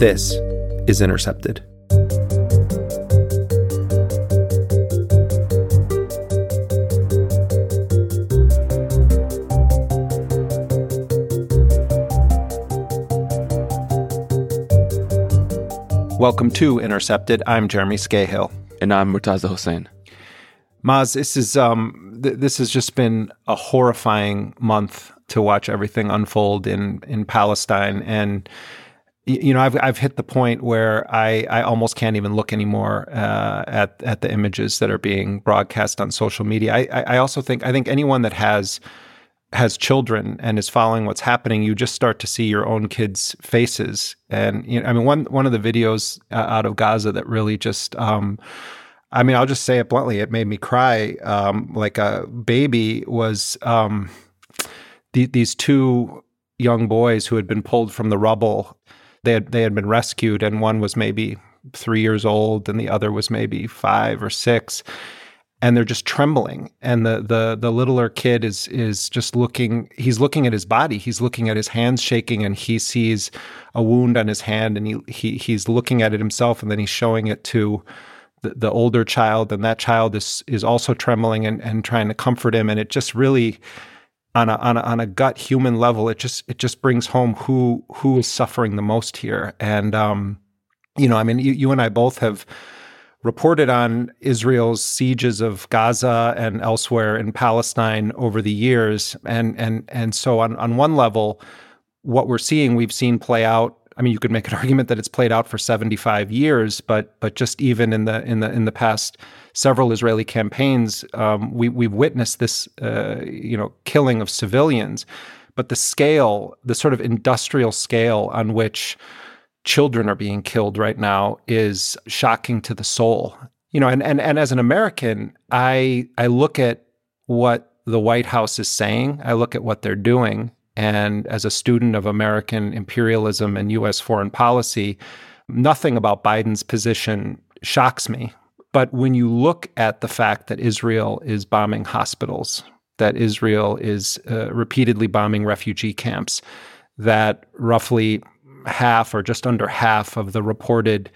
This is Intercepted. Welcome to Intercepted. I'm Jeremy Scahill. And I'm Murtaza Hussain. Maz, this has just been a horrifying month to watch everything unfold in Palestine. And you know, I've hit the point where I almost can't even look anymore at the images that are being broadcast on social media. I also think anyone that has children and is following what's happening, you just start to see your own kids' faces. And you know, I mean, one of the videos out of Gaza that really just I'll just say it bluntly, it made me cry like a baby was these two young boys who had been pulled from the rubble. They had been rescued, and one was maybe 3 years old and the other was maybe 5 or 6, and they're just trembling. And the littler kid is just looking, he's looking at his body, he's looking at his hands shaking, and he sees a wound on his hand, and he's looking at it himself, and then he's showing it to the older child, and that child is also trembling and trying to comfort him. And it just really, on a gut human level, it just brings home who is suffering the most here. And you know, I mean, you and I both have reported on Israel's sieges of Gaza and elsewhere in Palestine over the years, and so on one level, what we've seen play out. I mean, you could make an argument that it's played out for 75 years, but just even in the past several Israeli campaigns, we've witnessed this killing of civilians. But the scale, the sort of industrial scale on which children are being killed right now, is shocking to the soul. You know, and as an American, I look at what the White House is saying, I look at what they're doing. And as a student of American imperialism and U.S. foreign policy, nothing about Biden's position shocks me. But when you look at the fact that Israel is bombing hospitals, that Israel is repeatedly bombing refugee camps, that roughly half or just under half of the reported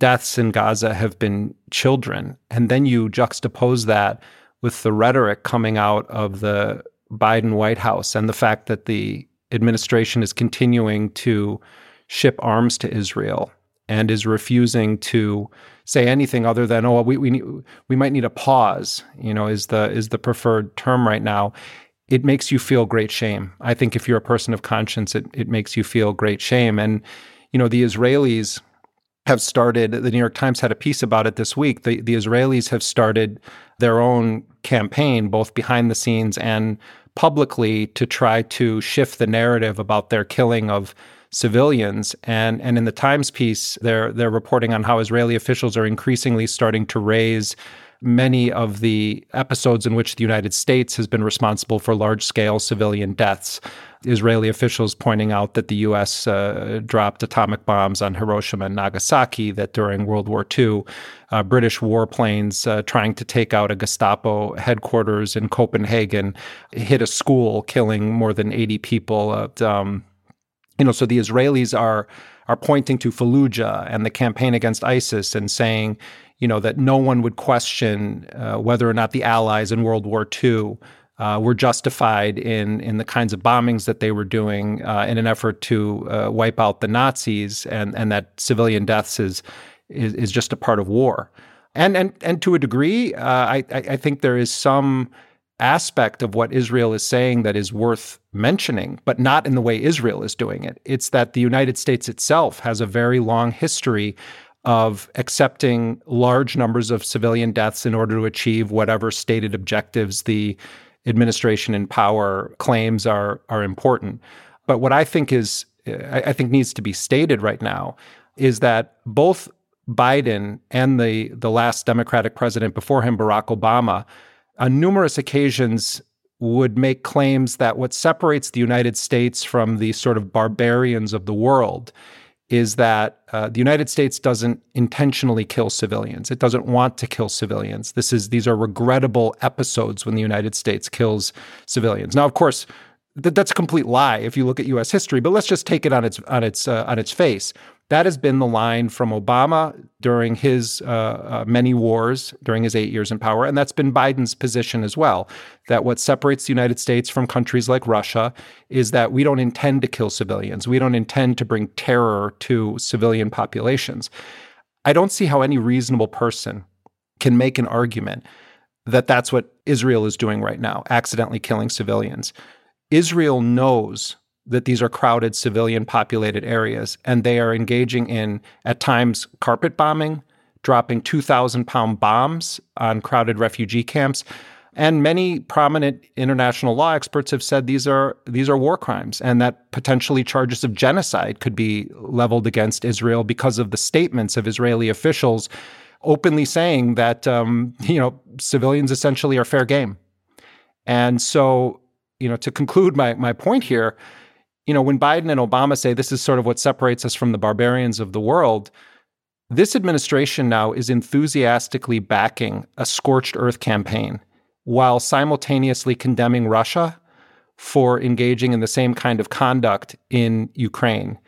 deaths in Gaza have been children, and then you juxtapose that with the rhetoric coming out of the Biden White House and the fact that the administration is continuing to ship arms to Israel and is refusing to say anything other than, oh, we might need a pause, you know, is the preferred term right now. It makes you feel great shame. I think if you're a person of conscience, it makes you feel great shame. And, you know, the Israelis have started, the New York Times had a piece about it this week, the Israelis have started their own campaign, both behind the scenes and publicly, to try to shift the narrative about their killing of civilians. And in the Times piece, they're reporting on how Israeli officials are increasingly starting to raise many of the episodes in which the United States has been responsible for large-scale civilian deaths. Israeli officials pointing out that the U.S. dropped atomic bombs on Hiroshima and Nagasaki, that during World War II, British warplanes trying to take out a Gestapo headquarters in Copenhagen hit a school, killing more than 80 people. You know, so the Israelis are pointing to Fallujah and the campaign against ISIS and saying, you know, that no one would question whether or not the Allies in World War II were justified in the kinds of bombings that they were doing in an effort to wipe out the Nazis, and that civilian deaths is just a part of war. And to a degree, I think there is some aspect of what Israel is saying that is worth mentioning, but not in the way Israel is doing it. It's that the United States itself has a very long history of accepting large numbers of civilian deaths in order to achieve whatever stated objectives the administration in power claims are important. But what I think is, I think needs to be stated right now is that both Biden and the last Democratic president before him, Barack Obama, on numerous occasions would make claims that what separates the United States from the sort of barbarians of the world is that the United States doesn't intentionally kill civilians. It doesn't want to kill civilians. These are regrettable episodes when the United States kills civilians. Now, of course, that's a complete lie if you look at U.S. history, but let's just take it on its face. That has been the line from Obama during his many wars, during his 8 years in power, and that's been Biden's position as well, that what separates the United States from countries like Russia is that we don't intend to kill civilians. We don't intend to bring terror to civilian populations. I don't see how any reasonable person can make an argument that that's what Israel is doing right now, accidentally killing civilians. Israel knows that these are crowded, civilian-populated areas, and they are engaging in, at times, carpet bombing, dropping 2,000-pound bombs on crowded refugee camps. And many prominent international law experts have said these are war crimes, and that potentially charges of genocide could be leveled against Israel because of the statements of Israeli officials openly saying that civilians essentially are fair game. And so, to conclude my point here, when Biden and Obama say this is sort of what separates us from the barbarians of the world, this administration now is enthusiastically backing a scorched earth campaign while simultaneously condemning Russia for engaging in the same kind of conduct in Ukraine.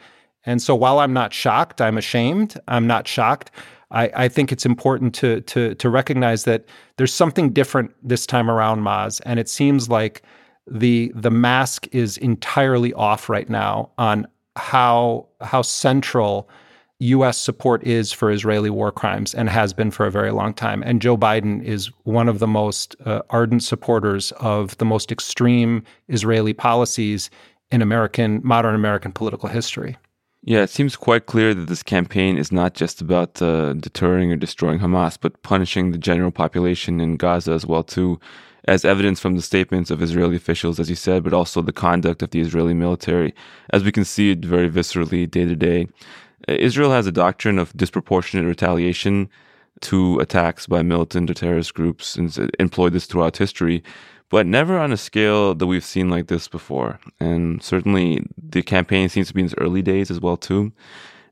And so while I'm not shocked, I'm ashamed, I'm not shocked, I think it's important to recognize that there's something different this time around, Maz, and it seems like the mask is entirely off right now on how central U.S. support is for Israeli war crimes and has been for a very long time. And Joe Biden is one of the most ardent supporters of the most extreme Israeli policies in modern American political history. Yeah, it seems quite clear that this campaign is not just about deterring or destroying Hamas, but punishing the general population in Gaza as well, too, as evidence from the statements of Israeli officials, as you said, but also the conduct of the Israeli military, as we can see it very viscerally day to day. Israel has a doctrine of disproportionate retaliation to attacks by militant or terrorist groups, and employed this throughout history, but never on a scale that we've seen like this before. And certainly the campaign seems to be in its early days as well, too.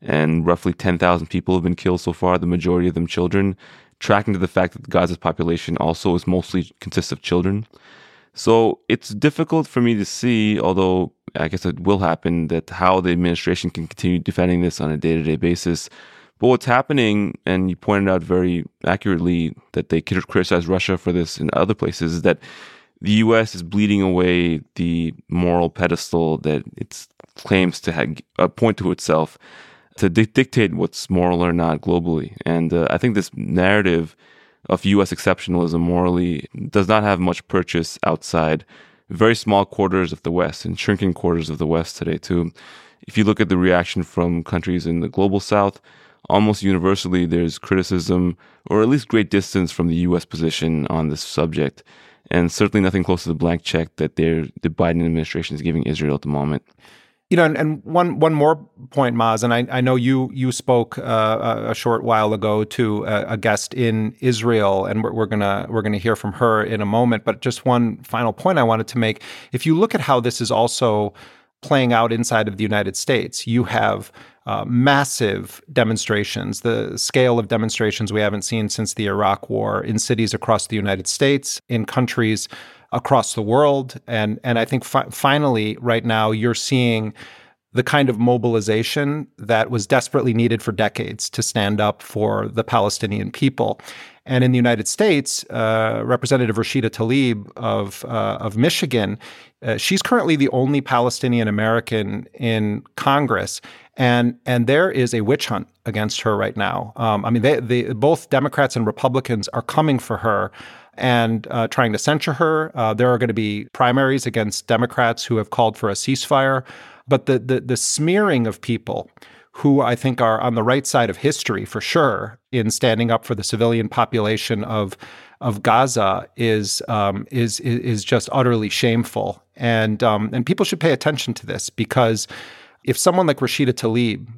And roughly 10,000 people have been killed so far, the majority of them children, tracking to the fact that Gaza's population also is mostly consists of children. So it's difficult for me to see, although I guess it will happen, that how the administration can continue defending this on a day-to-day basis. But what's happening, and you pointed out very accurately that they criticize Russia for this in other places, is that the U.S. is bleeding away the moral pedestal that it claims to point to itself to dictate what's moral or not globally. And I think this narrative of U.S. exceptionalism morally does not have much purchase outside very small quarters of the West and shrinking quarters of the West today, too. If you look at the reaction from countries in the global South, almost universally there's criticism or at least great distance from the U.S. position on this subject. And certainly nothing close to the blank check that the Biden administration is giving Israel at the moment. And one more point, Maz, and I know you spoke a short while ago to a guest in Israel, and we're gonna hear from her in a moment. But just one final point I wanted to make: if you look at how this is also playing out inside of the United States, you have massive demonstrations, the scale of demonstrations we haven't seen since the Iraq War, in cities across the United States, in countries across the world. And I think finally, right now, you're seeing the kind of mobilization that was desperately needed for decades to stand up for the Palestinian people. And in the United States, Representative Rashida Tlaib of Michigan, she's currently the only Palestinian American in Congress. And there is a witch hunt against her right now. Both Democrats and Republicans are coming for her and trying to censure her. There are going to be primaries against Democrats who have called for a ceasefire. But the smearing of people who I think are on the right side of history, for sure, in standing up for the civilian population of Gaza is just utterly shameful. And people should pay attention to this, because if someone like Rashida Tlaib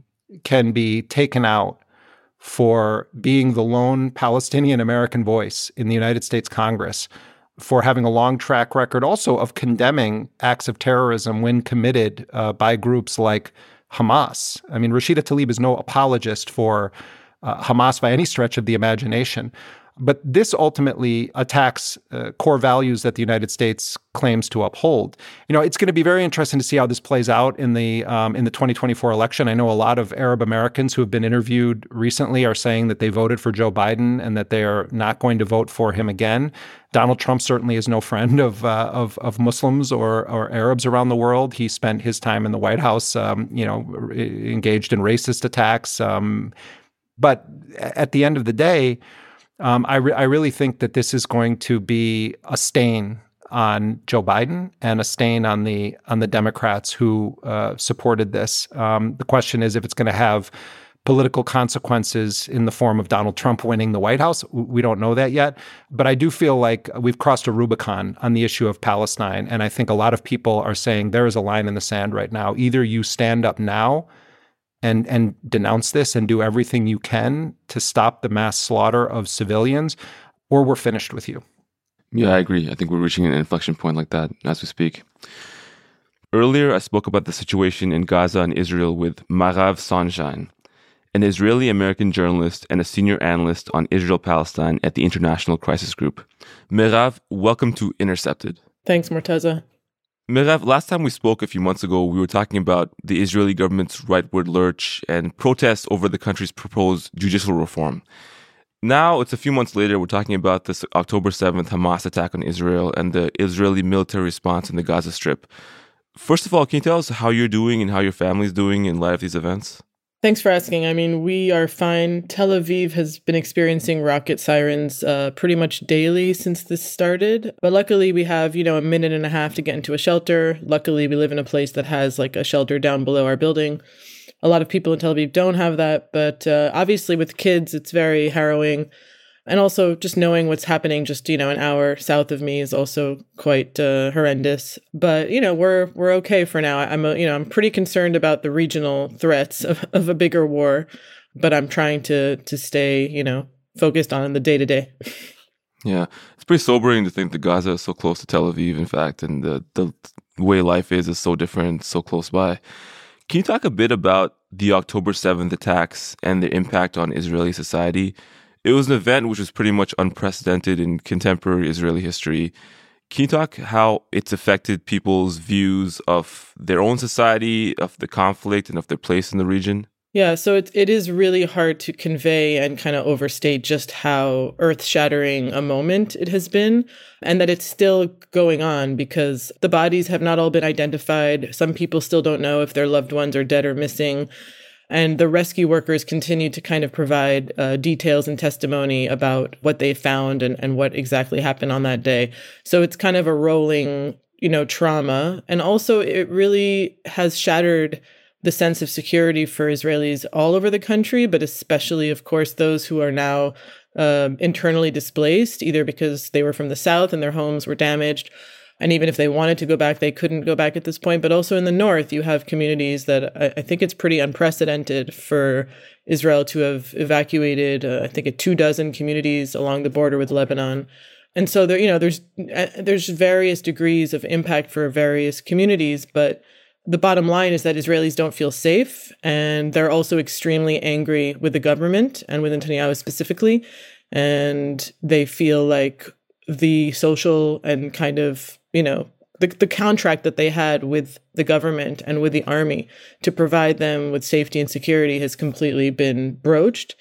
can be taken out for being the lone Palestinian-American voice in the United States Congress, for having a long track record also of condemning acts of terrorism when committed by groups like Hamas. I mean, Rashida Tlaib is no apologist for Hamas by any stretch of the imagination. But this ultimately attacks core values that the United States claims to uphold. You know, it's going to be very interesting to see how this plays out in the 2024 election. I know a lot of Arab Americans who have been interviewed recently are saying that they voted for Joe Biden and that they are not going to vote for him again. Donald Trump certainly is no friend of Muslims or Arabs around the world. He spent his time in the White House, engaged in racist attacks. But at the end of the day, I really think that this is going to be a stain on Joe Biden and a stain on the Democrats who supported this. The question is if it's going to have political consequences in the form of Donald Trump winning the White House. We don't know that yet. But I do feel like we've crossed a Rubicon on the issue of Palestine. And I think a lot of people are saying there is a line in the sand right now. Either you stand up now and denounce this and do everything you can to stop the mass slaughter of civilians, or we're finished with you. Yeah, I agree. I think we're reaching an inflection point like that as we speak. Earlier, I spoke about the situation in Gaza and Israel with Mairav Zonszein, an Israeli-American journalist and a senior analyst on Israel-Palestine at the International Crisis Group. Mairav, welcome to Intercepted. Thanks, Murtaza. Mairav, last time we spoke a few months ago, we were talking about the Israeli government's rightward lurch and protests over the country's proposed judicial reform. Now, it's a few months later, we're talking about this October 7th Hamas attack on Israel and the Israeli military response in the Gaza Strip. First of all, can you tell us how you're doing and how your family's doing in light of these events? Thanks for asking. I mean, we are fine. Tel Aviv has been experiencing rocket sirens pretty much daily since this started. But luckily, we have, a minute and a half to get into a shelter. Luckily, we live in a place that has like a shelter down below our building. A lot of people in Tel Aviv don't have that. But obviously, with kids, it's very harrowing. And also just knowing what's happening just, an hour south of me is also quite horrendous. But, we're okay for now. I'm pretty concerned about the regional threats of a bigger war, but I'm trying to stay, focused on the day-to-day. Yeah. It's pretty sobering to think that Gaza is so close to Tel Aviv, in fact, and the way life is so different, so close by. Can you talk a bit about the October 7th attacks and their impact on Israeli society? It was an event which was pretty much unprecedented in contemporary Israeli history. Can you talk how it's affected people's views of their own society, of the conflict, and of their place in the region? Yeah, so it is really hard to convey and kind of overstate just how earth-shattering a moment it has been, and that it's still going on because the bodies have not all been identified. Some people still don't know if their loved ones are dead or missing. And the rescue workers continue to kind of provide details and testimony about what they found and what exactly happened on that day. So it's kind of a rolling, trauma. And also it really has shattered the sense of security for Israelis all over the country, but especially, of course, those who are now internally displaced, either because they were from the south and their homes were damaged. And even if they wanted to go back, they couldn't go back at this point. But also in the north, you have communities that I think it's pretty unprecedented for Israel to have evacuated, I think 24 communities along the border with Lebanon. And so there, there's various degrees of impact for various communities. But the bottom line is that Israelis don't feel safe. And they're also extremely angry with the government and with Netanyahu specifically. And they feel like the social and kind of, the contract that they had with the government and with the army to provide them with safety and security has completely been broached,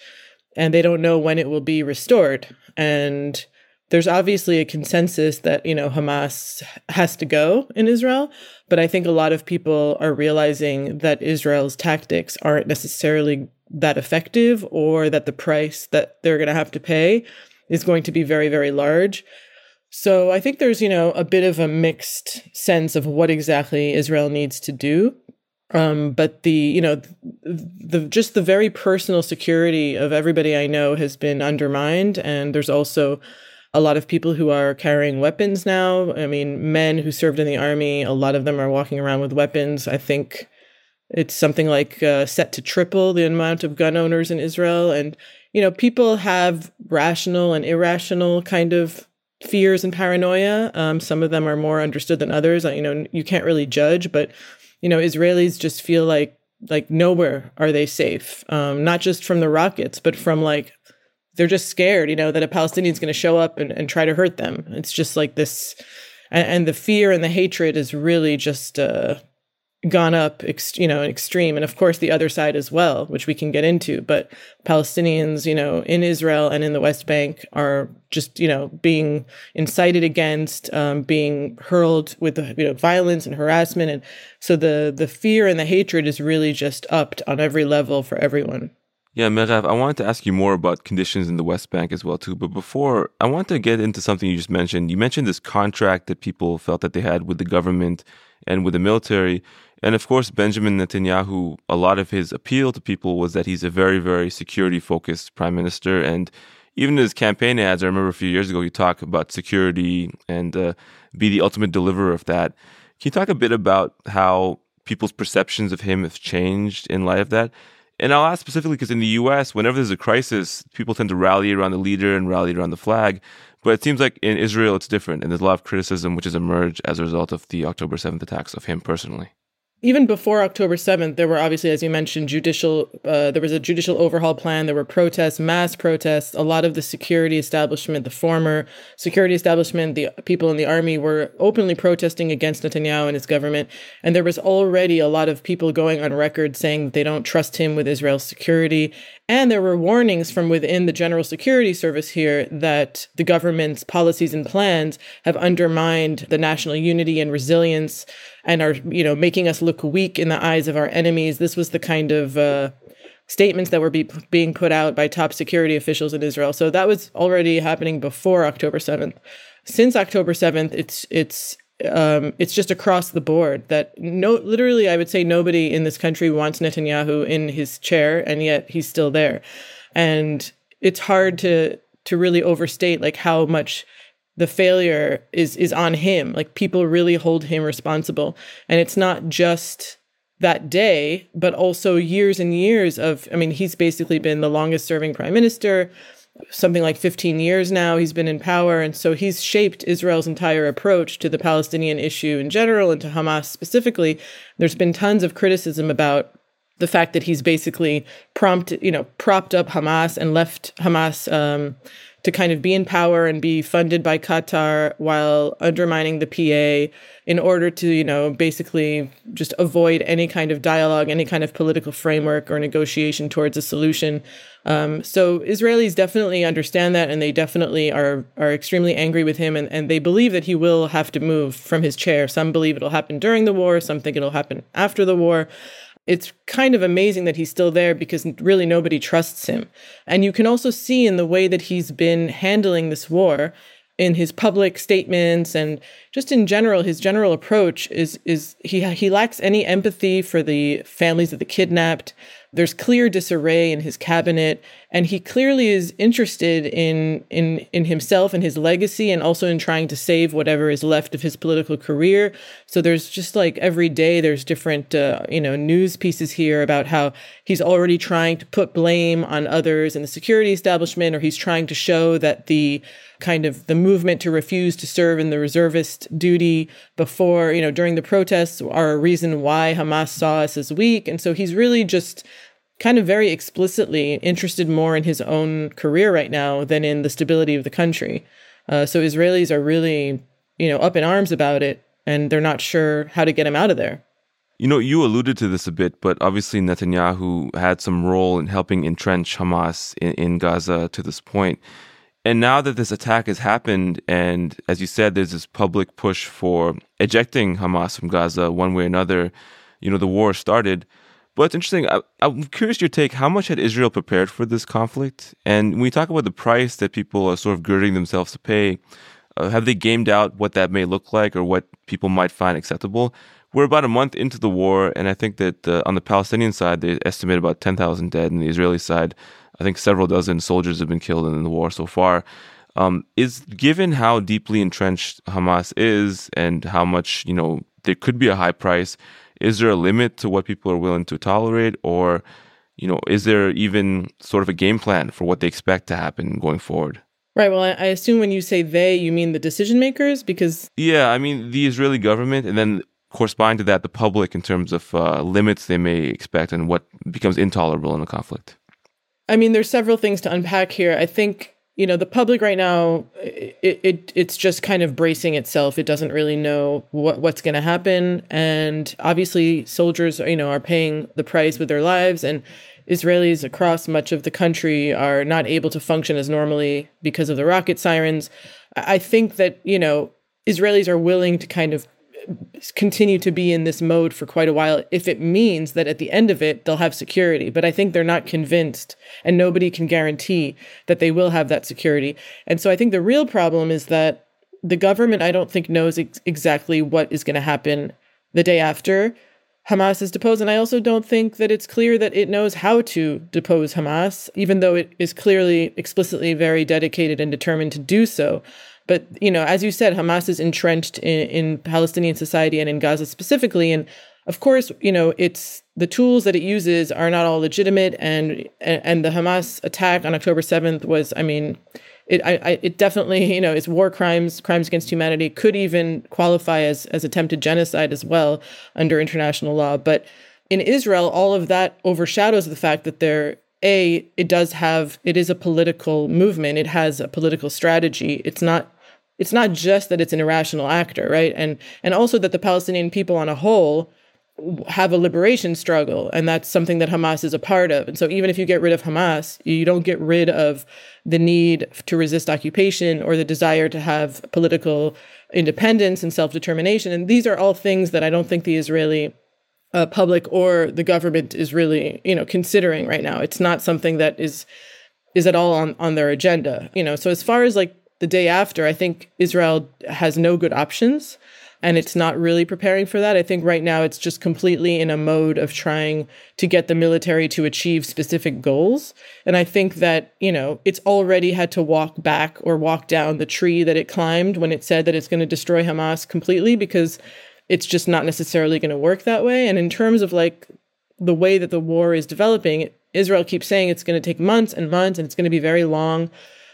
and they don't know when it will be restored. And there's obviously a consensus that, Hamas has to go in Israel, but I think a lot of people are realizing that Israel's tactics aren't necessarily that effective, or that the price that they're going to have to pay is going to be very, very large. So I think there's, a bit of a mixed sense of what exactly Israel needs to do. But the very personal security of everybody I know has been undermined. And there's also a lot of people who are carrying weapons now. I mean, men who served in the army, a lot of them are walking around with weapons. I think it's something like set to triple the amount of gun owners in Israel. And, people have rational and irrational kind of fears and paranoia. Some of them are more understood than others. You can't really judge, but, Israelis just feel like nowhere are they safe, not just from the rockets, but from they're just scared, that a Palestinian's going to show up and try to hurt them. It's just like this, and the fear and the hatred is really just gone up, extreme. And of course, the other side as well, which we can get into. But Palestinians, in Israel and in the West Bank are just, being incited against, being hurled with, violence and harassment. And so the fear and the hatred is really just upped on every level for everyone. Yeah, Mairav, I wanted to ask you more about conditions in the West Bank as well, too. But before, I want to get into something you just mentioned. You mentioned this contract that people felt that they had with the government and with the military. And of course, Benjamin Netanyahu, a lot of his appeal to people was that he's a very, very security-focused prime minister. And even in his campaign ads, I remember a few years ago, he talked about security and be the ultimate deliverer of that. Can you talk a bit about how people's perceptions of him have changed in light of that? And I'll ask specifically because in the U.S., whenever there's a crisis, people tend to rally around the leader and rally around the flag. But it seems like in Israel, it's different. And there's a lot of criticism which has emerged as a result of the October 7th attacks of him personally. Even before October 7th, there were obviously, as you mentioned, there was a judicial overhaul plan. There were protests, mass protests. A lot of the security establishment, the former security establishment, the people in the army were openly protesting against Netanyahu and his government. And there was already a lot of people going on record saying that they don't trust him with Israel's security. And there were warnings from within the General Security Service here that the government's policies and plans have undermined the national unity and resilience and are, making us look weak in the eyes of our enemies. This was the kind of statements that were being put out by top security officials in Israel. So that was already happening before October 7th. Since October 7th, it's just across the board that literally I would say nobody in this country wants Netanyahu in his chair, and yet he's still there. And it's hard to really overstate how much the failure is on him. People really hold him responsible. And it's not just that day, but also years and years of, he's basically been the longest serving prime minister. Something like 15 years now he's been in power. And so he's shaped Israel's entire approach to the Palestinian issue in general and to Hamas specifically. There's been tons of criticism about the fact that he's basically propped up Hamas and left Hamas to kind of be in power and be funded by Qatar while undermining the PA in order to, basically just avoid any kind of dialogue, any kind of political framework or negotiation towards a solution. So Israelis definitely understand that, and they definitely are extremely angry with him, and they believe that he will have to move from his chair. Some believe it'll happen during the war, some think it'll happen after the war. It's kind of amazing that he's still there because really nobody trusts him. And you can also see in the way that he's been handling this war, in his public statements and just in general, his general approach is he lacks any empathy for the families of the kidnapped. There's clear disarray in his cabinet, and he clearly is interested in himself and his legacy, and also in trying to save whatever is left of his political career. So there's just every day there's different news pieces here about how he's already trying to put blame on others in the security establishment, or he's trying to show that the kind of the movement to refuse to serve in the reservist duty before, during the protests are a reason why Hamas saw us as weak. And so he's really just kind of very explicitly interested more in his own career right now than in the stability of the country. So Israelis are really, up in arms about it, and they're not sure how to get him out of there. You alluded to this a bit, but obviously Netanyahu had some role in helping entrench Hamas in Gaza to this point. And now that this attack has happened, and as you said, there's this public push for ejecting Hamas from Gaza one way or another, the war started. But it's interesting, I'm curious your take, how much had Israel prepared for this conflict? And when we talk about the price that people are sort of girding themselves to pay, Have they gamed out what that may look like or what people might find acceptable? We're about a month into the war, and I think that on the Palestinian side, they estimate about 10,000 dead. On the Israeli side, I think several dozen soldiers have been killed in the war so far. Is given how deeply entrenched Hamas is and how much, you know, there could be a high price, is there a limit to what people are willing to tolerate? Or, you know, is there even sort of a game plan for what they expect to happen going forward? Right. Well, I assume when you say they, you mean the decision makers, because... Yeah, I mean, the Israeli government, and then corresponding to that, the public, in terms of limits they may expect and what becomes intolerable in a conflict. I mean, there's several things to unpack here. I think, you know, the public right now, it's just kind of bracing itself. It doesn't really know what's going to happen. And obviously, soldiers, you know, are paying the price with their lives. And Israelis across much of the country are not able to function as normally because of the rocket sirens. I think that, you know, Israelis are willing to kind of continue to be in this mode for quite a while if it means that at the end of it, they'll have security. But I think they're not convinced, and nobody can guarantee that they will have that security. And so I think the real problem is that the government, I don't think, knows exactly what is going to happen the day after Hamas is deposed. And I also don't think that it's clear that it knows how to depose Hamas, even though it is clearly explicitly very dedicated and determined to do so. But, you know, as you said, Hamas is entrenched in Palestinian society and in Gaza specifically. And of course, you know, it's the tools that it uses are not all legitimate. And the Hamas attack on October 7th was, I mean, it definitely, you know, it's war crimes, crimes against humanity, could even qualify as attempted genocide as well under international law. But in Israel, all of that overshadows the fact that it is a political movement. It has a political strategy. It's not just that it's an irrational actor, right? And also that the Palestinian people on a whole have a liberation struggle, and that's something that Hamas is a part of. And so even if you get rid of Hamas, you don't get rid of the need to resist occupation or the desire to have political independence and self-determination. And these are all things that I don't think the Israeli public or the government is really, you know, considering right now. It's not something that is at all on their agenda, you know. So as far as like the day after, I think Israel has no good options, and it's not really preparing for that. I think right now it's just completely in a mode of trying to get the military to achieve specific goals. And I think that, you know, it's already had to walk back or walk down the tree that it climbed when it said that it's going to destroy Hamas completely, because it's just not necessarily going to work that way. And in terms of like the way that the war is developing, Israel keeps saying it's going to take months and months and it's going to be very long.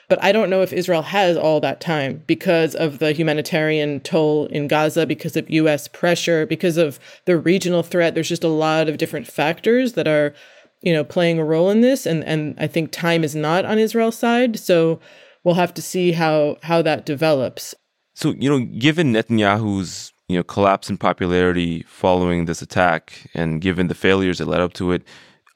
But I don't know if Israel has all that time because of the humanitarian toll in Gaza, because of U.S. pressure, because of the regional threat. There's just a lot of different factors that are, you know, playing a role in this. And I think time is not on Israel's side. So we'll have to see how that develops. So, you know, given Netanyahu's, you know, collapse in popularity following this attack, and given the failures that led up to it,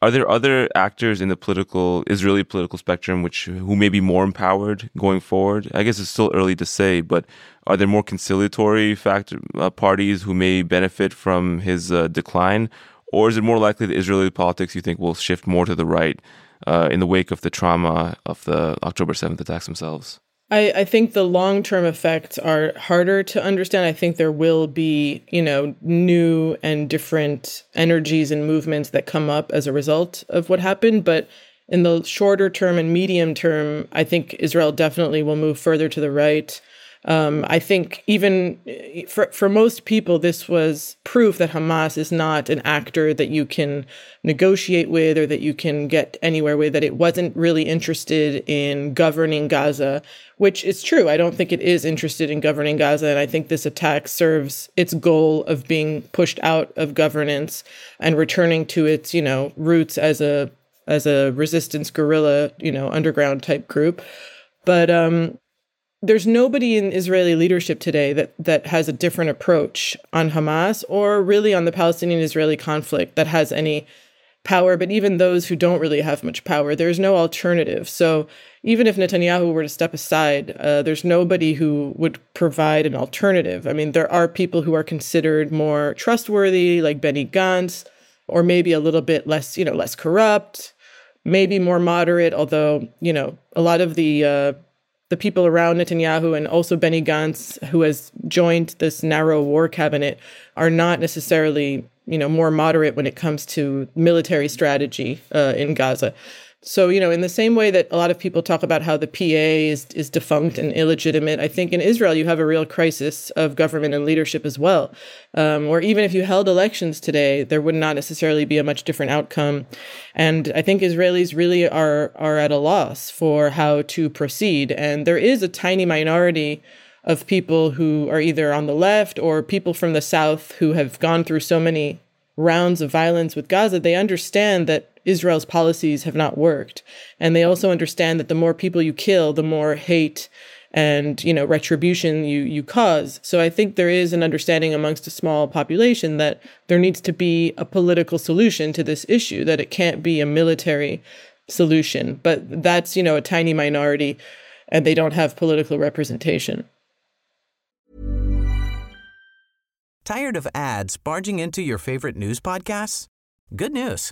are there other actors in the Israeli political spectrum who may be more empowered going forward? I guess it's still early to say, but are there more conciliatory parties who may benefit from his decline? Or is it more likely that Israeli politics, you think, will shift more to the right in the wake of the trauma of the October 7th attacks themselves? I think the long-term effects are harder to understand. I think there will be, you know, new and different energies and movements that come up as a result of what happened. But in the shorter term and medium term, I think Israel definitely will move further to the right. I think even for most people, this was proof that Hamas is not an actor that you can negotiate with or that you can get anywhere with, that it wasn't really interested in governing Gaza, which is true. I don't think it is interested in governing Gaza. And I think this attack serves its goal of being pushed out of governance and returning to its, you know, roots as a resistance guerrilla, you know, underground type group. But, there's nobody in Israeli leadership today that has a different approach on Hamas or really on the Palestinian-Israeli conflict that has any power. But even those who don't really have much power, there's no alternative. So even if Netanyahu were to step aside, there's nobody who would provide an alternative. I mean, there are people who are considered more trustworthy, like Benny Gantz, or maybe a little bit less, you know, less corrupt, maybe more moderate, although, you know, a lot of the the people around Netanyahu and also Benny Gantz, who has joined this narrow war cabinet, are not necessarily, more moderate when it comes to military strategy in Gaza. So, in the same way that a lot of people talk about how the PA is defunct and illegitimate, I think in Israel you have a real crisis of government and leadership as well, where even if you held elections today, there would not necessarily be a much different outcome. And I think Israelis really are at a loss for how to proceed. And there is a tiny minority of people who are either on the left or people from the south who have gone through so many rounds of violence with Gaza. They understand that Israel's policies have not worked. And they also understand that the more people you kill, the more hate and, retribution you cause. So I think there is an understanding amongst a small population that there needs to be a political solution to this issue, that it can't be a military solution. But that's, a tiny minority, and they don't have political representation. Tired of ads barging into your favorite news podcasts? Good news.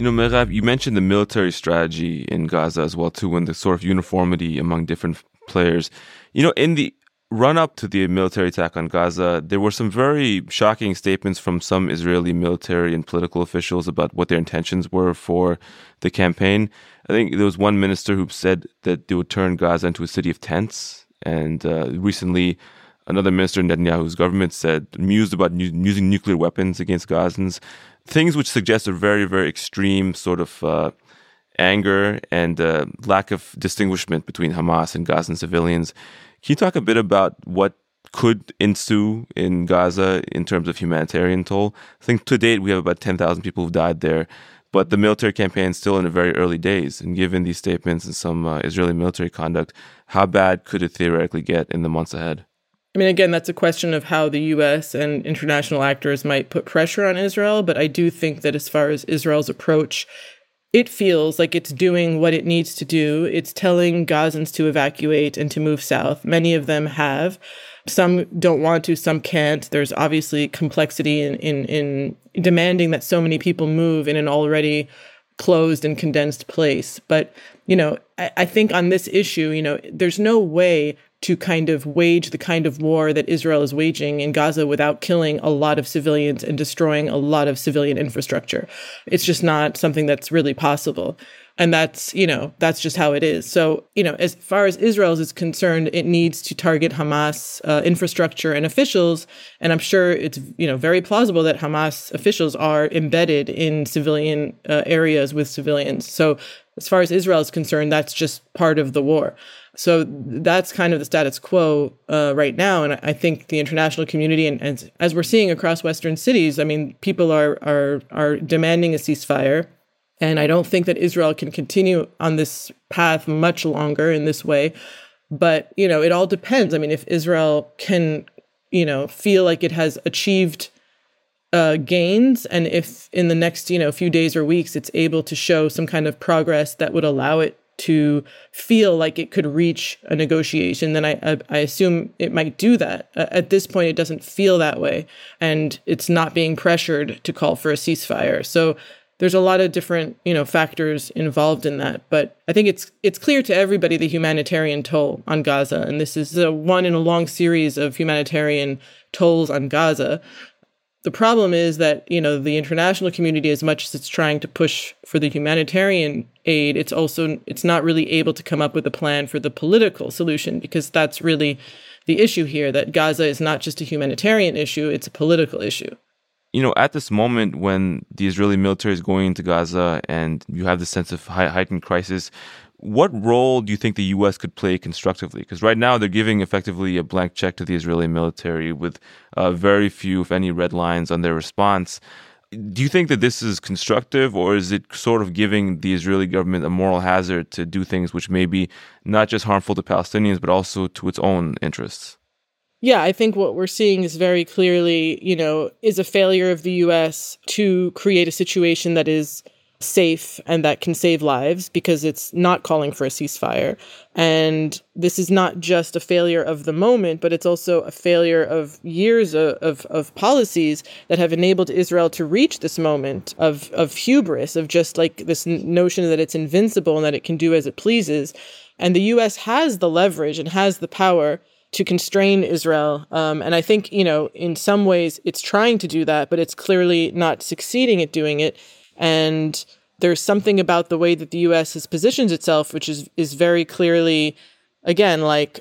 Mairav, you mentioned the military strategy in Gaza as well, too, and the sort of uniformity among different players. In the run-up to the military attack on Gaza, there were some very shocking statements from some Israeli military and political officials about what their intentions were for the campaign. I think there was one minister who said that they would turn Gaza into a city of tents. And recently, another minister in Netanyahu's government said, mused about using nuclear weapons against Gazans. Things which suggest a very, very extreme sort of anger and lack of distinguishment between Hamas and Gazan civilians. Can you talk a bit about what could ensue in Gaza in terms of humanitarian toll? I think to date we have about 10,000 people who've died there, but the military campaign is still in the very early days. And given these statements and some Israeli military conduct, how bad could it theoretically get in the months ahead? Again, that's a question of how the U.S. and international actors might put pressure on Israel. But I do think that as far as Israel's approach, it feels like it's doing what it needs to do. It's telling Gazans to evacuate and to move south. Many of them have. Some don't want to, some can't. There's obviously complexity in demanding that so many people move in an already closed and condensed place. But, I think on this issue, there's no way to kind of wage the kind of war that Israel is waging in Gaza without killing a lot of civilians and destroying a lot of civilian infrastructure. It's just not something that's really possible. And that's just how it is. So, as far as Israel is concerned, it needs to target Hamas infrastructure and officials. And I'm sure it's, very plausible that Hamas officials are embedded in civilian areas with civilians. So as far as Israel is concerned, that's just part of the war. So that's kind of the status quo right now. And I think the international community, and as we're seeing across Western cities, people are demanding a ceasefire. And I don't think that Israel can continue on this path much longer in this way. But, it all depends. If Israel can, feel like it has achieved gains, and if in the next, few days or weeks, it's able to show some kind of progress that would allow it to feel like it could reach a negotiation, then I assume it might do that. At this point, it doesn't feel that way, and it's not being pressured to call for a ceasefire. So there's a lot of different, factors involved in that. But I think it's clear to everybody the humanitarian toll on Gaza, and this is one in a long series of humanitarian tolls on Gaza. The problem is that, the international community, as much as it's trying to push for the humanitarian aid, it's not really able to come up with a plan for the political solution, because that's really the issue here, that Gaza is not just a humanitarian issue, it's a political issue. At this moment when the Israeli military is going into Gaza and you have this sense of heightened crisis, what role do you think the U.S. could play constructively? Because right now they're giving effectively a blank check to the Israeli military with very few, if any, red lines on their response. Do you think that this is constructive, or is it sort of giving the Israeli government a moral hazard to do things which may be not just harmful to Palestinians, but also to its own interests? Yeah, I think what we're seeing is very clearly, you know, is a failure of the U.S. to create a situation that is safe and that can save lives, because it's not calling for a ceasefire. And this is not just a failure of the moment, but it's also a failure of years of policies that have enabled Israel to reach this moment of hubris, of just like this notion that it's invincible and that it can do as it pleases. And the U.S. has the leverage and has the power to constrain Israel. And I think, you know, in some ways it's trying to do that, but it's clearly not succeeding at doing it. And there's something about the way that the U.S. has positioned itself, which is very clearly, again, like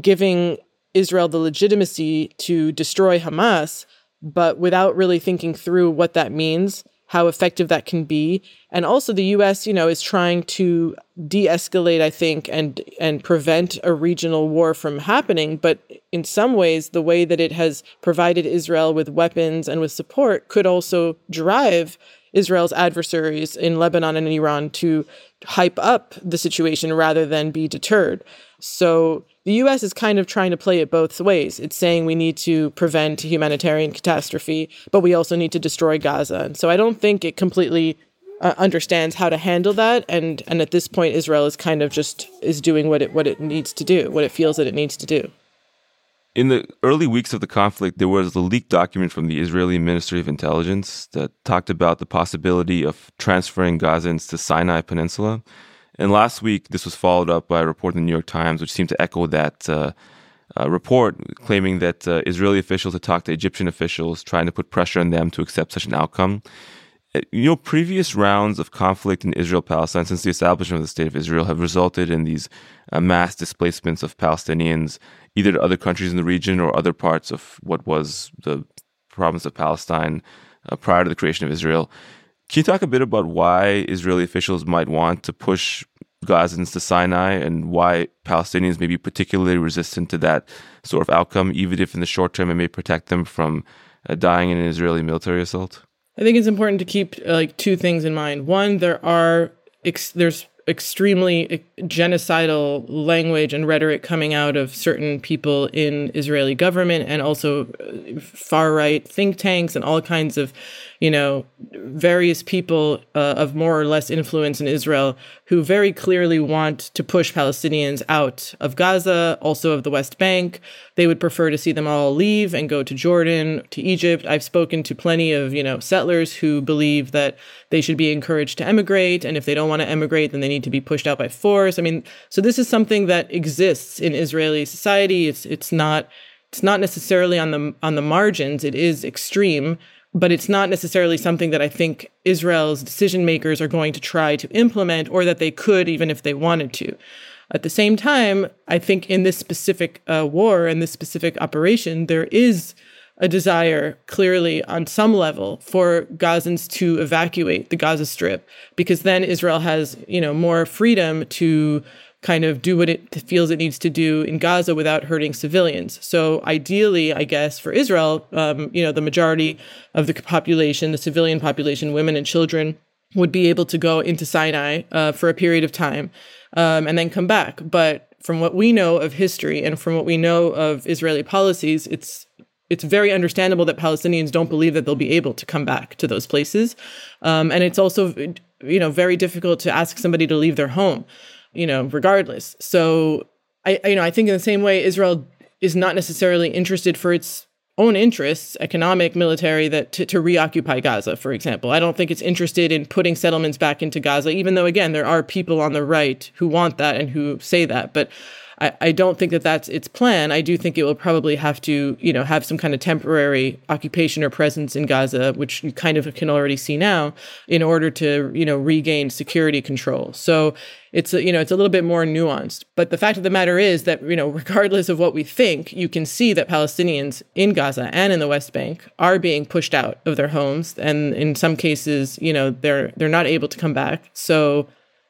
giving Israel the legitimacy to destroy Hamas, but without really thinking through what that means, how effective that can be. And also the U.S., you know, is trying to de-escalate, I think, and prevent a regional war from happening. But in some ways, the way that it has provided Israel with weapons and with support could also drive Israel's adversaries in Lebanon and Iran to hype up the situation rather than be deterred. So the U.S. is kind of trying to play it both ways. It's saying we need to prevent humanitarian catastrophe, but we also need to destroy Gaza. And so I don't think it completely understands how to handle that. And at this point, Israel is kind of just is doing what it needs to do, what it feels that it needs to do. In the early weeks of the conflict, there was a leaked document from the Israeli Ministry of Intelligence that talked about the possibility of transferring Gazans to Sinai Peninsula. And last week, this was followed up by a report in the New York Times, which seemed to echo that report, claiming that Israeli officials had talked to Egyptian officials, trying to put pressure on them to accept such an outcome. You know, previous rounds of conflict in Israel-Palestine since the establishment of the State of Israel have resulted in these mass displacements of Palestinians, either to other countries in the region or other parts of what was the province of Palestine prior to the creation of Israel. Can you talk a bit about why Israeli officials might want to push Gazans to Sinai and why Palestinians may be particularly resistant to that sort of outcome, even if in the short term it may protect them from dying in an Israeli military assault? I think it's important to keep like two things in mind. One, there's extremely genocidal language and rhetoric coming out of certain people in Israeli government and also far-right think tanks and all kinds of, you know, various people of more or less influence in Israel who very clearly want to push Palestinians out of Gaza, also of the West Bank. They would prefer to see them all leave and go to Jordan, to Egypt. I've spoken to plenty of, you know, settlers who believe that they should be encouraged to emigrate, and if they don't want to emigrate, then they need to be pushed out by force. I mean, so this is something that exists in Israeli society. It's not necessarily on the margins. It is extreme, but it's not necessarily something that I think Israel's decision makers are going to try to implement, or that they could even if they wanted to. At the same time, I think in this specific war and this specific operation, there is a desire clearly on some level for Gazans to evacuate the Gaza Strip, because then Israel has, you know, more freedom to kind of do what it feels it needs to do in Gaza without hurting civilians. So ideally, I guess, for Israel, you know, the majority of the population, the civilian population, women and children, would be able to go into Sinai for a period of time and then come back. But from what we know of history and from what we know of Israeli policies, it's very understandable that Palestinians don't believe that they'll be able to come back to those places. And it's also, you know, very difficult to ask somebody to leave their home, you know, regardless. So, I think in the same way, Israel is not necessarily interested for its own interests, economic, military, that to reoccupy Gaza, for example. I don't think it's interested in putting settlements back into Gaza, even though, again, there are people on the right who want that and who say that. But I don't think that that's its plan. I do think it will probably have to, you know, have some kind of temporary occupation or presence in Gaza, which you kind of can already see now, in order to, you know, regain security control. So it's a little bit more nuanced. But the fact of the matter is that, you know, regardless of what we think, you can see that Palestinians in Gaza and in the West Bank are being pushed out of their homes. And in some cases, you know, they're not able to come back. So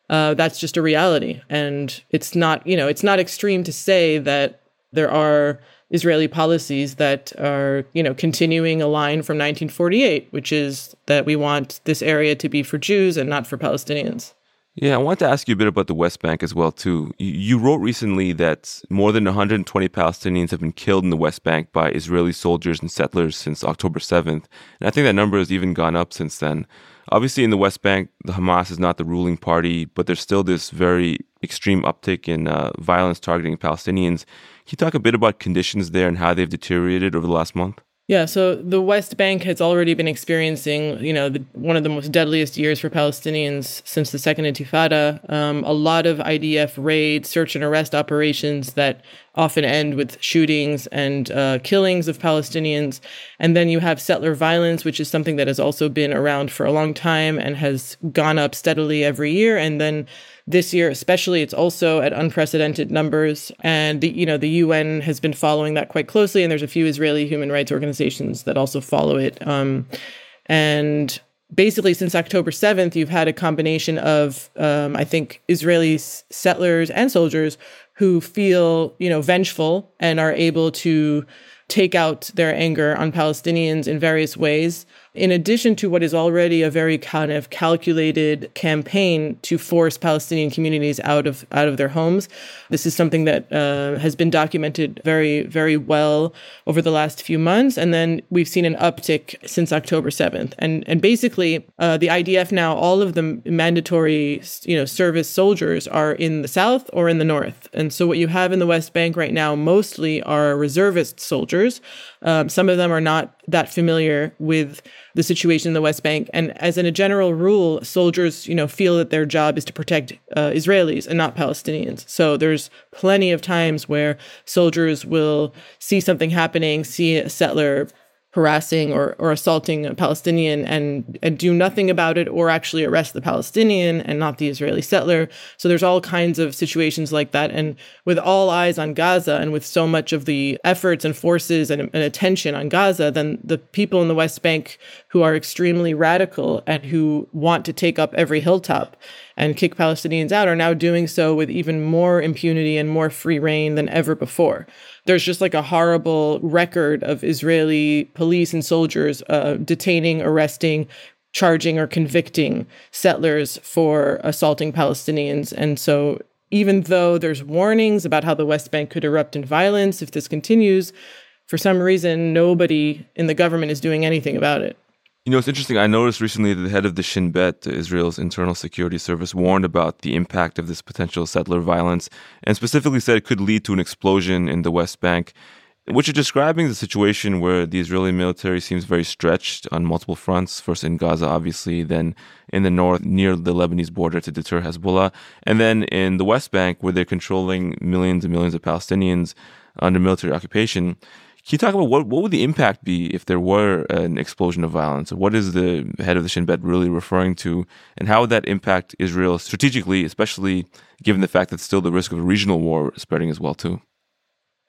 that's just a reality. And it's not extreme to say that There are Israeli policies that are, continuing a line from 1948, which is that we want this area to be for Jews and not for Palestinians. Yeah, I want to ask you a bit about the West Bank as well, too. You wrote recently that more than 120 Palestinians have been killed in the West Bank by Israeli soldiers and settlers since October 7th. And I think that number has even gone up since then. Obviously, in the West Bank, the Hamas is not the ruling party, but there's still this very extreme uptick in violence targeting Palestinians. Can you talk a bit about conditions there and how they've deteriorated over the last month? Yeah, so the West Bank has already been experiencing, one of the most deadliest years for Palestinians since the Second Intifada. A lot of IDF raids, search and arrest operations that often end with shootings and killings of Palestinians. And then you have settler violence, which is something that has also been around for a long time and has gone up steadily every year. And then this year, especially, it's also at unprecedented numbers. And, the UN has been following that quite closely. And there's a few Israeli human rights organizations that also follow it. And basically, since October 7th, you've had a combination of, Israeli settlers and soldiers who feel, vengeful and are able to take out their anger on Palestinians in various ways, in addition to what is already a very kind of calculated campaign to force Palestinian communities out of their homes. This is something that has been documented very, very well over the last few months. And then we've seen an uptick since October 7th. And basically, the IDF now, all of the mandatory service soldiers are in the south or in the north. And so what you have in the West Bank right now mostly are reservist soldiers. Some of them are not that familiar with the situation in the West Bank. And as in a general rule, soldiers, feel that their job is to protect Israelis and not Palestinians. So there's plenty of times where soldiers will see something happening, see a settler harassing or assaulting a Palestinian and do nothing about it, or actually arrest the Palestinian and not the Israeli settler. So there's all kinds of situations like that. And with all eyes on Gaza and with so much of the efforts and forces and attention on Gaza, then the people in the West Bank who are extremely radical and who want to take up every hilltop and kick Palestinians out are now doing so with even more impunity and more free rein than ever before. There's just like a horrible record of Israeli police and soldiers detaining, arresting, charging, or convicting settlers for assaulting Palestinians. And so even though there's warnings about how the West Bank could erupt in violence if this continues, for some reason, nobody in the government is doing anything about it. It's interesting. I noticed recently that the head of the Shin Bet, Israel's internal security service, warned about the impact of this potential settler violence and specifically said it could lead to an explosion in the West Bank. What you're describing is a situation where the Israeli military seems very stretched on multiple fronts, first in Gaza, obviously, then in the north near the Lebanese border to deter Hezbollah, and then in the West Bank where they're controlling millions and millions of Palestinians under military occupation. Can you talk about what would the impact be if there were an explosion of violence? What is the head of the Shin Bet really referring to? And how would that impact Israel strategically, especially given the fact that still the risk of a regional war spreading as well, too?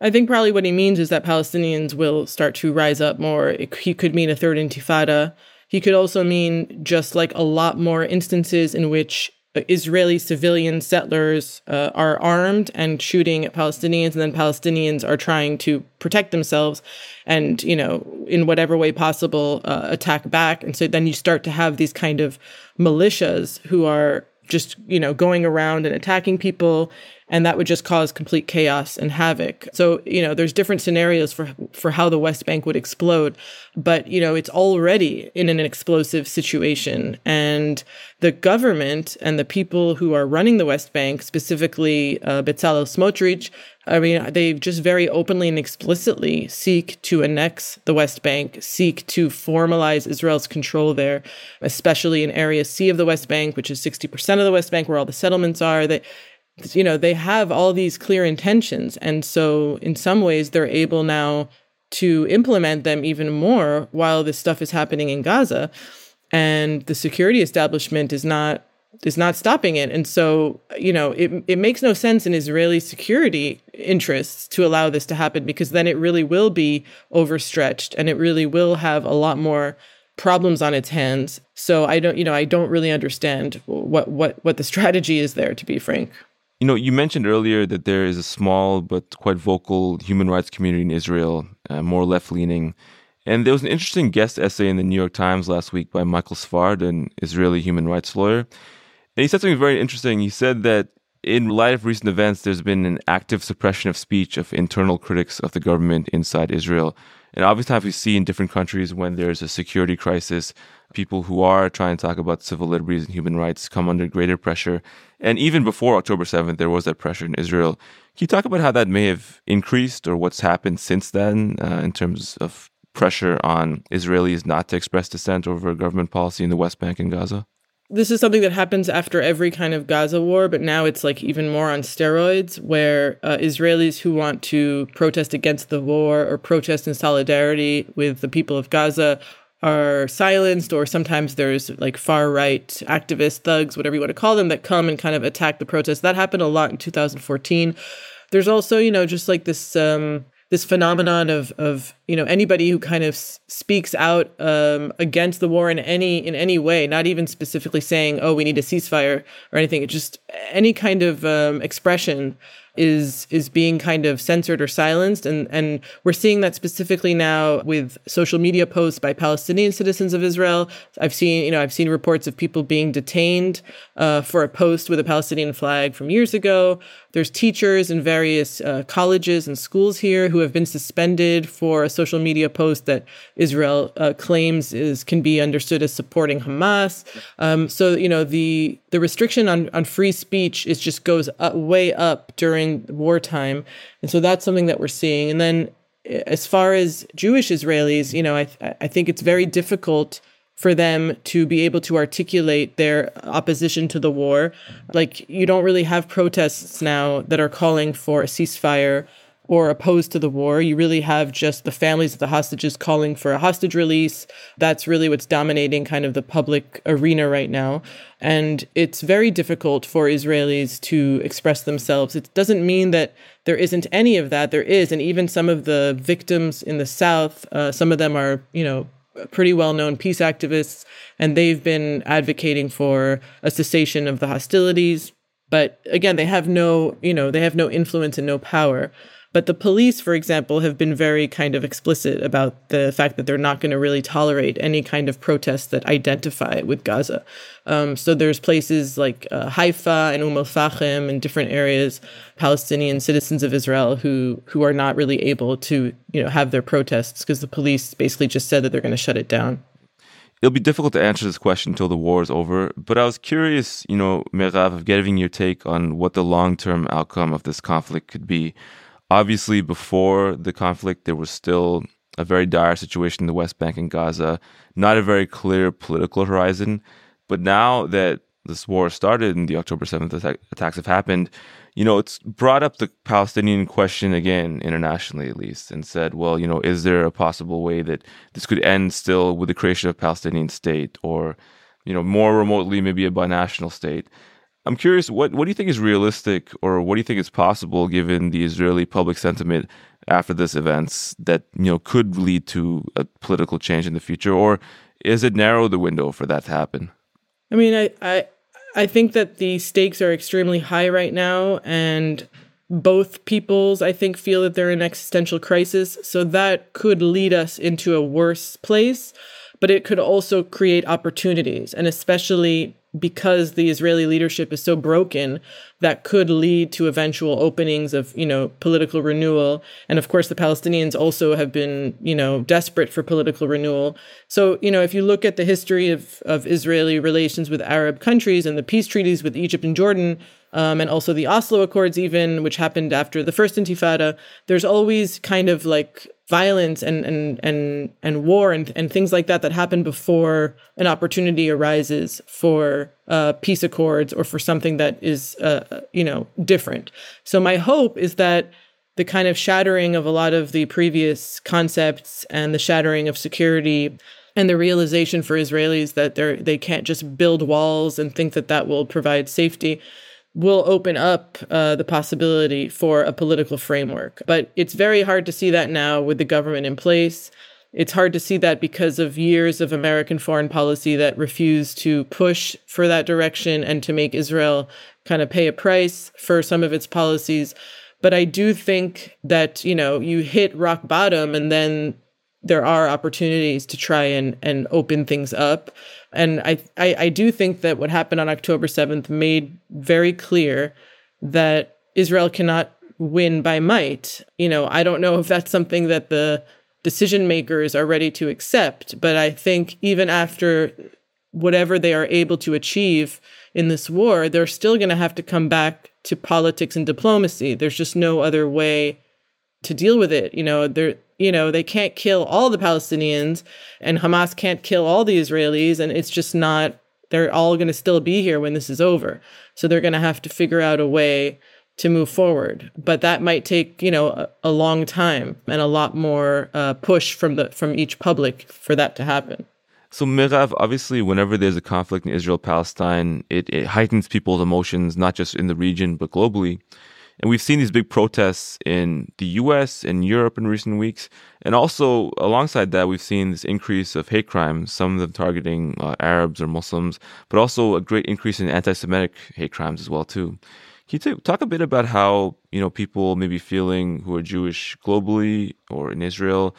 I think probably what he means is that Palestinians will start to rise up more. He could mean a third intifada. He could also mean just like a lot more instances in which Israeli civilian settlers are armed and shooting at Palestinians, and then Palestinians are trying to protect themselves and, in whatever way possible, attack back. And so then you start to have these kind of militias who are just, going around and attacking people, and that would just cause complete chaos and havoc. So, there's different scenarios for how the West Bank would explode, but, it's already in an explosive situation. And the government and the people who are running the West Bank, specifically Bezalel Smotrich, they just very openly and explicitly seek to annex the West Bank, seek to formalize Israel's control there, especially in Area C of the West Bank, which is 60% of the West Bank, where all the settlements are. That, they have all these clear intentions. And so in some ways, they're able now to implement them even more while this stuff is happening in Gaza. And the security establishment is not stopping it. And so, it makes no sense in Israeli security interests to allow this to happen, because then it really will be overstretched and it really will have a lot more problems on its hands. So I don't really understand what the strategy is there, to be frank. You know, you mentioned earlier that there is a small but quite vocal human rights community in Israel, more left-leaning. And there was an interesting guest essay in the New York Times last week by Michael Sfard, an Israeli human rights lawyer. And he said something very interesting. He said that in light of recent events, there's been an active suppression of speech of internal critics of the government inside Israel. And oftentimes we see in different countries when there's a security crisis, people who are trying to talk about civil liberties and human rights come under greater pressure. And even before October 7th, there was that pressure in Israel. Can you talk about how that may have increased or what's happened since then in terms of pressure on Israelis not to express dissent over government policy in the West Bank and Gaza? This is something that happens after every kind of Gaza war, but now it's like even more on steroids, where Israelis who want to protest against the war or protest in solidarity with the people of Gaza are silenced, or sometimes there's like far-right activist thugs, whatever you want to call them, that come and kind of attack the protest. That happened a lot in 2014. There's also, you know, just like this this phenomenon of you know, anybody who kind of speaks out against the war in any way, not even specifically saying, oh, we need a ceasefire or anything. It's just any kind of expression is being kind of censored or silenced. And we're seeing that specifically now with social media posts by Palestinian citizens of Israel. I've seen reports of people being detained for a post with a Palestinian flag from years ago. There's teachers in various colleges and schools here who have been suspended for a social media post that Israel claims can be understood as supporting Hamas. So, you know, the restriction on free speech is just goes up, way up during wartime. And so that's something that we're seeing. And then as far as Jewish Israelis, you know, I think it's very difficult for them to be able to articulate their opposition to the war. Like, you don't really have protests now that are calling for a ceasefire or opposed to the war. You really have just the families of the hostages calling for a hostage release. That's really what's dominating kind of the public arena right now. And it's very difficult for Israelis to express themselves. It doesn't mean that there isn't any of that. There is. And even some of the victims in the South, some of them are, you know, pretty well-known peace activists, and they've been advocating for a cessation of the hostilities. But again, they have no influence and no power. But the police, for example, have been very kind of explicit about the fact that they're not going to really tolerate any kind of protests that identify with Gaza. So there's places like Haifa and Umm al-Fahim and different areas, Palestinian citizens of Israel who are not really able to, you know, have their protests because the police basically just said that they're going to shut it down. It'll be difficult to answer this question until the war is over, but I was curious, you know, Mairav, of getting your take on what the long-term outcome of this conflict could be. Obviously, before the conflict, there was still a very dire situation in the West Bank and Gaza, not a very clear political horizon. But now that this war started and the October 7th attacks have happened, you know, it's brought up the Palestinian question again, internationally at least, and said, well, you know, is there a possible way that this could end still with the creation of a Palestinian state or, you know, more remotely, maybe a binational state? I'm curious, what do you think is realistic or what do you think is possible given the Israeli public sentiment after this events that, you know, could lead to a political change in the future? Or is it narrow the window for that to happen? I mean, I think that the stakes are extremely high right now, and both peoples, I think, feel that they're in existential crisis. So that could lead us into a worse place, but it could also create opportunities, and especially because the Israeli leadership is so broken, that could lead to eventual openings of, you know, political renewal. And of course, the Palestinians also have been, you know, desperate for political renewal. So, you know, if you look at the history of Israeli relations with Arab countries and the peace treaties with Egypt and Jordan, and also the Oslo Accords even, which happened after the first Intifada, there's always kind of like violence and war and things like that happen before an opportunity arises for peace accords or for something that is, you know, different. So my hope is that the kind of shattering of a lot of the previous concepts and the shattering of security and the realization for Israelis that they can't just build walls and think that will provide safety will open up the possibility for a political framework. But it's very hard to see that now with the government in place. It's hard to see that because of years of American foreign policy that refused to push for that direction and to make Israel kind of pay a price for some of its policies. But I do think that, you know, you hit rock bottom and then there are opportunities to try and open things up. And I do think that what happened on October 7th made very clear that Israel cannot win by might. You know, I don't know if that's something that the decision makers are ready to accept, but I think even after whatever they are able to achieve in this war, they're still going to have to come back to politics and diplomacy. There's just no other way to deal with it. You know, they can't kill all the Palestinians and Hamas can't kill all the Israelis. And it's just not, they're all going to still be here when this is over. So they're going to have to figure out a way to move forward. But that might take, you know, a long time and a lot more push from each public for that to happen. So Mairav, obviously, whenever there's a conflict in Israel-Palestine, it heightens people's emotions, not just in the region, but globally. And we've seen these big protests in the U.S. and Europe in recent weeks. And also, alongside that, we've seen this increase of hate crimes, some of them targeting Arabs or Muslims, but also a great increase in anti-Semitic hate crimes as well, too. Can you talk a bit about how, you know, people may be feeling who are Jewish globally or in Israel,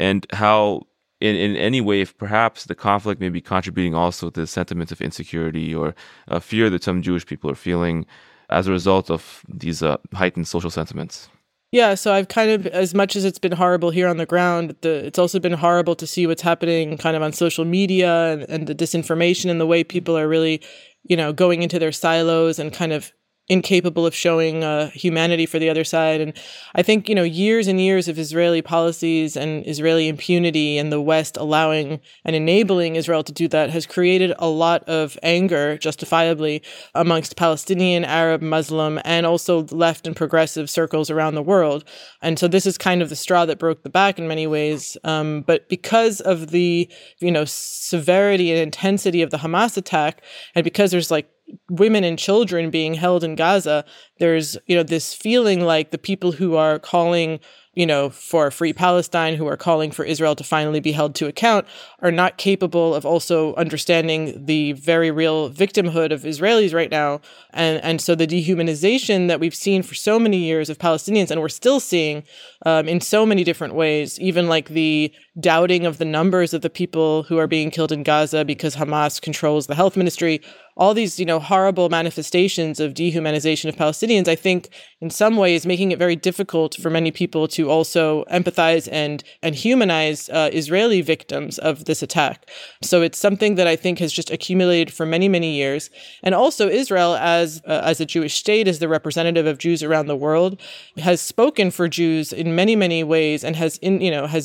and how, in any way, if perhaps the conflict may be contributing also to the sentiments of insecurity or fear that some Jewish people are feeling as a result of these heightened social sentiments? Yeah, so I've kind of, as much as it's been horrible here on the ground, it's also been horrible to see what's happening kind of on social media and the disinformation and the way people are really, you know, going into their silos and kind of incapable of showing humanity for the other side. And I think, you know, years and years of Israeli policies and Israeli impunity and the West allowing and enabling Israel to do that has created a lot of anger, justifiably, amongst Palestinian, Arab, Muslim, and also left and progressive circles around the world. And so this is kind of the straw that broke the back in many ways. But because of the, you know, severity and intensity of the Hamas attack, and because there's like women and children being held in Gaza, there's, you know, this feeling like the people who are calling, you know, for free Palestine, who are calling for Israel to finally be held to account, are not capable of also understanding the very real victimhood of Israelis right now. And so the dehumanization that we've seen for so many years of Palestinians, and we're still seeing in so many different ways, even like the doubting of the numbers of the people who are being killed in Gaza because Hamas controls the health ministry, all these, you know, horrible manifestations of dehumanization of Palestinians, I think in some ways making it very difficult for many people to also empathize and humanize Israeli victims of this attack. So it's something that I think has just accumulated for many, many years. And also Israel, as a Jewish state, as the representative of Jews around the world, has spoken for Jews in many, many ways and has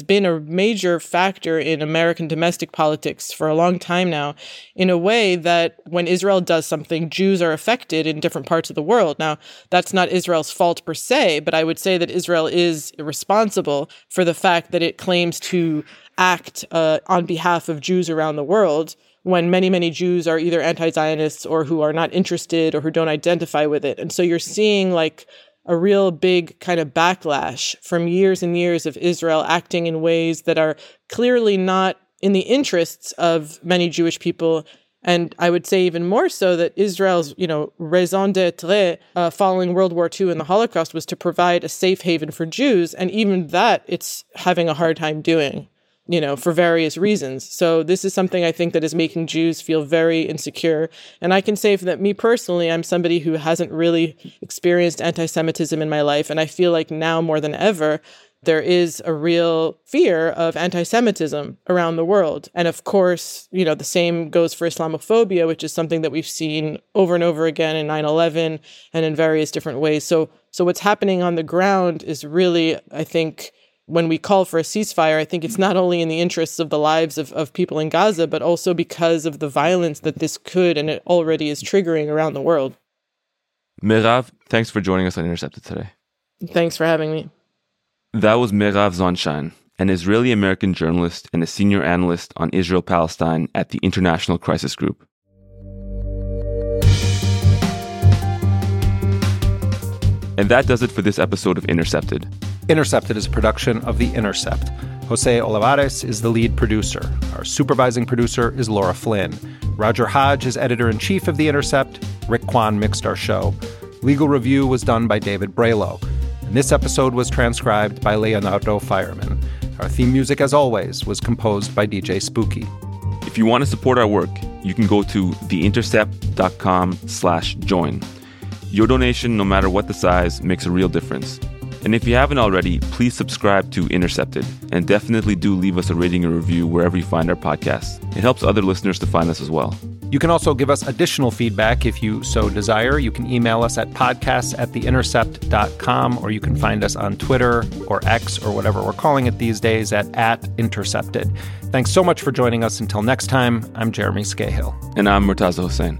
been a major factor in American domestic politics for a long time now, in a way that when Israel does something, Jews are affected in different parts of the world. Now, that's not Israel's fault per se, but I would say that Israel is responsible for the fact that it claims to act on behalf of Jews around the world when many, many Jews are either anti-Zionists or who are not interested or who don't identify with it. And so you're seeing like a real big kind of backlash from years and years of Israel acting in ways that are clearly not in the interests of many Jewish people. And I would say even more so that Israel's, you know, raison d'etre following World War II and the Holocaust was to provide a safe haven for Jews. And even that, it's having a hard time doing, you know, for various reasons. So this is something I think that is making Jews feel very insecure. And I can say that me personally, I'm somebody who hasn't really experienced anti-Semitism in my life. And I feel like now more than ever, there is a real fear of anti-Semitism around the world. And of course, you know, the same goes for Islamophobia, which is something that we've seen over and over again in 9/11 and in various different ways. So what's happening on the ground is really, I think, when we call for a ceasefire, I think it's not only in the interests of the lives of people in Gaza, but also because of the violence that this could and it already is triggering around the world. Mairav, thanks for joining us on Intercepted today. Thanks for having me. That was Mairav Zonszein, an Israeli-American journalist and a senior analyst on Israel-Palestine at the International Crisis Group. And that does it for this episode of Intercepted. Intercepted is a production of The Intercept. Jose Olivares is the lead producer. Our supervising producer is Laura Flynn. Roger Hodge is editor-in-chief of The Intercept. Rick Kwan mixed our show. Legal review was done by David Braylow. And this episode was transcribed by Leonardo Fireman. Our theme music, as always, was composed by DJ Spooky. If you want to support our work, you can go to theintercept.com/join. Your donation, no matter what the size, makes a real difference. And if you haven't already, please subscribe to Intercepted, and definitely do leave us a rating and review wherever you find our podcast. It helps other listeners to find us as well. You can also give us additional feedback if you so desire. You can email us at podcasts@theintercept.com, or you can find us on Twitter or X or whatever we're calling it these days at Intercepted. Thanks so much for joining us. Until next time, I'm Jeremy Scahill. And I'm Murtaza Hussain.